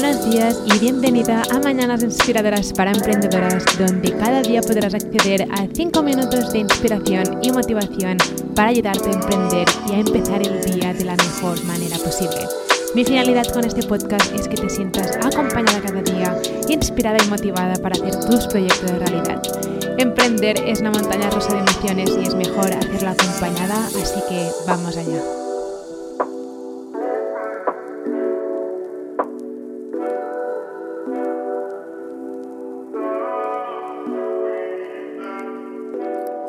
Buenos días y bienvenida a Mañanas Inspiradoras para Emprendedoras, donde cada día podrás acceder a 5 minutos de inspiración y motivación para ayudarte a emprender y a empezar el día de la mejor manera posible. Mi finalidad con este podcast es que te sientas acompañada cada día, inspirada y motivada para hacer tus proyectos de realidad. Emprender es una montaña rusa de emociones y es mejor hacerla acompañada, así que vamos allá.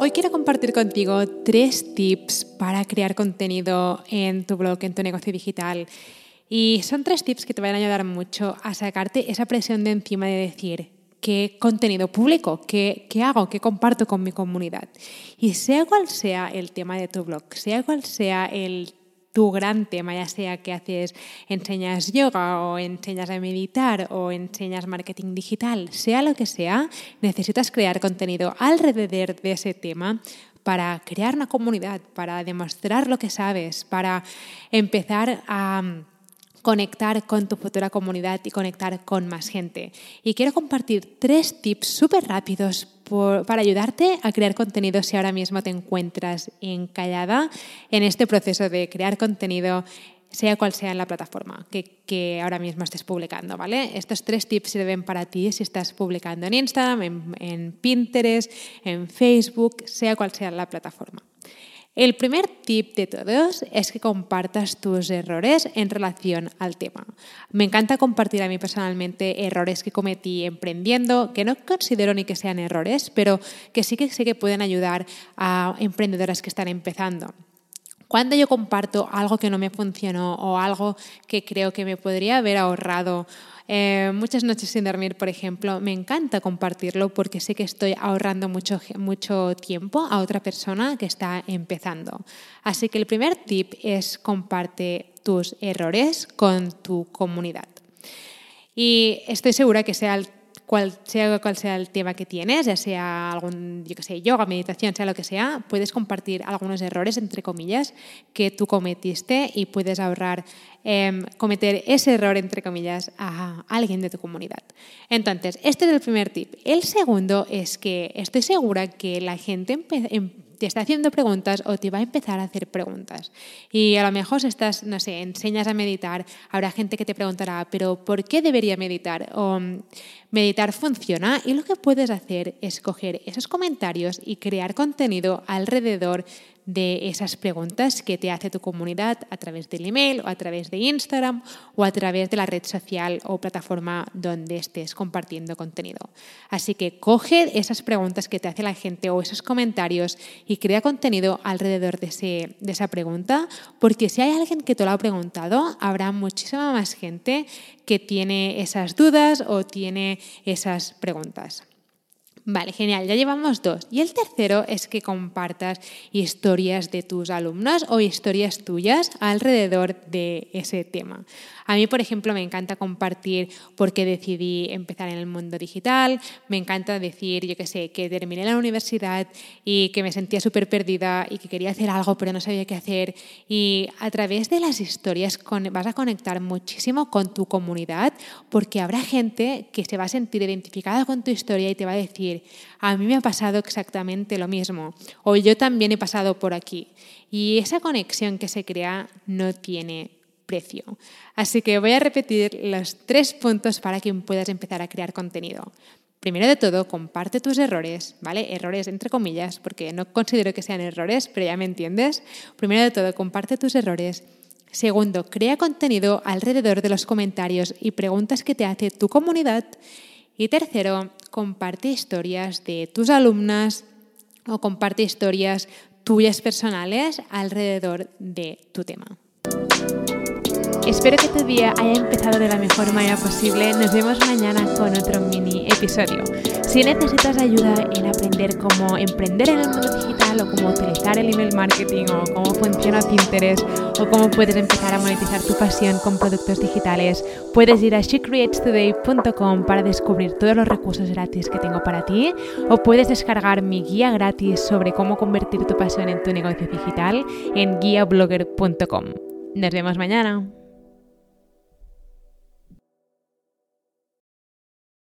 Hoy quiero compartir contigo 3 tips para crear contenido en tu blog, en tu negocio digital. Y son 3 tips que te van a ayudar mucho a sacarte esa presión de encima de decir qué contenido publico, qué hago, qué comparto con mi comunidad. Y sea cual sea el tema de tu blog, sea cual sea tu gran tema, ya sea que enseñas yoga o enseñas a meditar o enseñas marketing digital, sea lo que sea, necesitas crear contenido alrededor de ese tema para crear una comunidad, para demostrar lo que sabes, para empezar a conectar con tu futura comunidad y conectar con más gente. Y quiero compartir 3 tips súper rápidos para ayudarte a crear contenido si ahora mismo te encuentras encallada en este proceso de crear contenido, sea cual sea en la plataforma que ahora mismo estés publicando, ¿vale? Estos 3 tips sirven para ti si estás publicando en Instagram, en Pinterest, en Facebook, sea cual sea la plataforma. El primer tip de todos es que compartas tus errores en relación al tema. Me encanta compartir a mí personalmente errores que cometí emprendiendo, que no considero ni que sean errores, pero que sí que sé que pueden ayudar a emprendedoras que están empezando. Cuando yo comparto algo que no me funcionó o algo que creo que me podría haber ahorrado muchas noches sin dormir, por ejemplo, me encanta compartirlo porque sé que estoy ahorrando mucho tiempo a otra persona que está empezando. Así que el primer tip es comparte tus errores con tu comunidad. Y estoy segura que sea cual sea el tema que tienes, ya sea yoga, meditación, sea lo que sea, puedes compartir algunos errores, entre comillas, que tú cometiste y puedes ahorrar cometer ese error, entre comillas, a alguien de tu comunidad. Entonces, este es el primer tip. El segundo es que estoy segura que la gente te está haciendo preguntas o te va a empezar a hacer preguntas. Y a lo mejor si estás, enseñas a meditar, habrá gente que te preguntará, pero ¿por qué debería meditar? O meditar funciona. Y lo que puedes hacer es coger esos comentarios y crear contenido alrededor de esas preguntas que te hace tu comunidad a través del email o a través de Instagram o a través de la red social o plataforma donde estés compartiendo contenido. Así que coge esas preguntas que te hace la gente o esos comentarios y crea contenido alrededor de esa pregunta, porque si hay alguien que te lo ha preguntado, habrá muchísima más gente que tiene esas dudas o tiene esas preguntas. Vale, genial, ya llevamos 2. Y el tercero es que compartas historias de tus alumnos o historias tuyas alrededor de ese tema. A mí, por ejemplo, me encanta compartir por qué decidí empezar en el mundo digital, me encanta decir, que terminé la universidad y que me sentía súper perdida y que quería hacer algo pero no sabía qué hacer. Y a través de las historias vas a conectar muchísimo con tu comunidad, porque habrá gente que se va a sentir identificada con tu historia y te va a decir, a mí me ha pasado exactamente lo mismo, o yo también he pasado por aquí. Y esa conexión que se crea no tiene precio. Así que voy a repetir los 3 puntos para que puedas empezar a crear contenido. Primero de todo, comparte tus errores, ¿vale? Errores entre comillas, porque no considero que sean errores, pero ya me entiendes. Primero de todo, comparte tus errores. Segundo, crea contenido alrededor de los comentarios y preguntas que te hace tu comunidad. Y tercero, comparte historias de tus alumnas o comparte historias tuyas personales alrededor de tu tema. Espero que tu día haya empezado de la mejor manera posible. Nos vemos mañana con otro mini episodio. Si necesitas ayuda en aprender cómo emprender en el mundo digital o cómo utilizar el email marketing o cómo funciona Pinterest o cómo puedes empezar a monetizar tu pasión con productos digitales, puedes ir a shecreatestoday.com para descubrir todos los recursos gratis que tengo para ti, o puedes descargar mi guía gratis sobre cómo convertir tu pasión en tu negocio digital en guiablogger.com. Nos vemos mañana.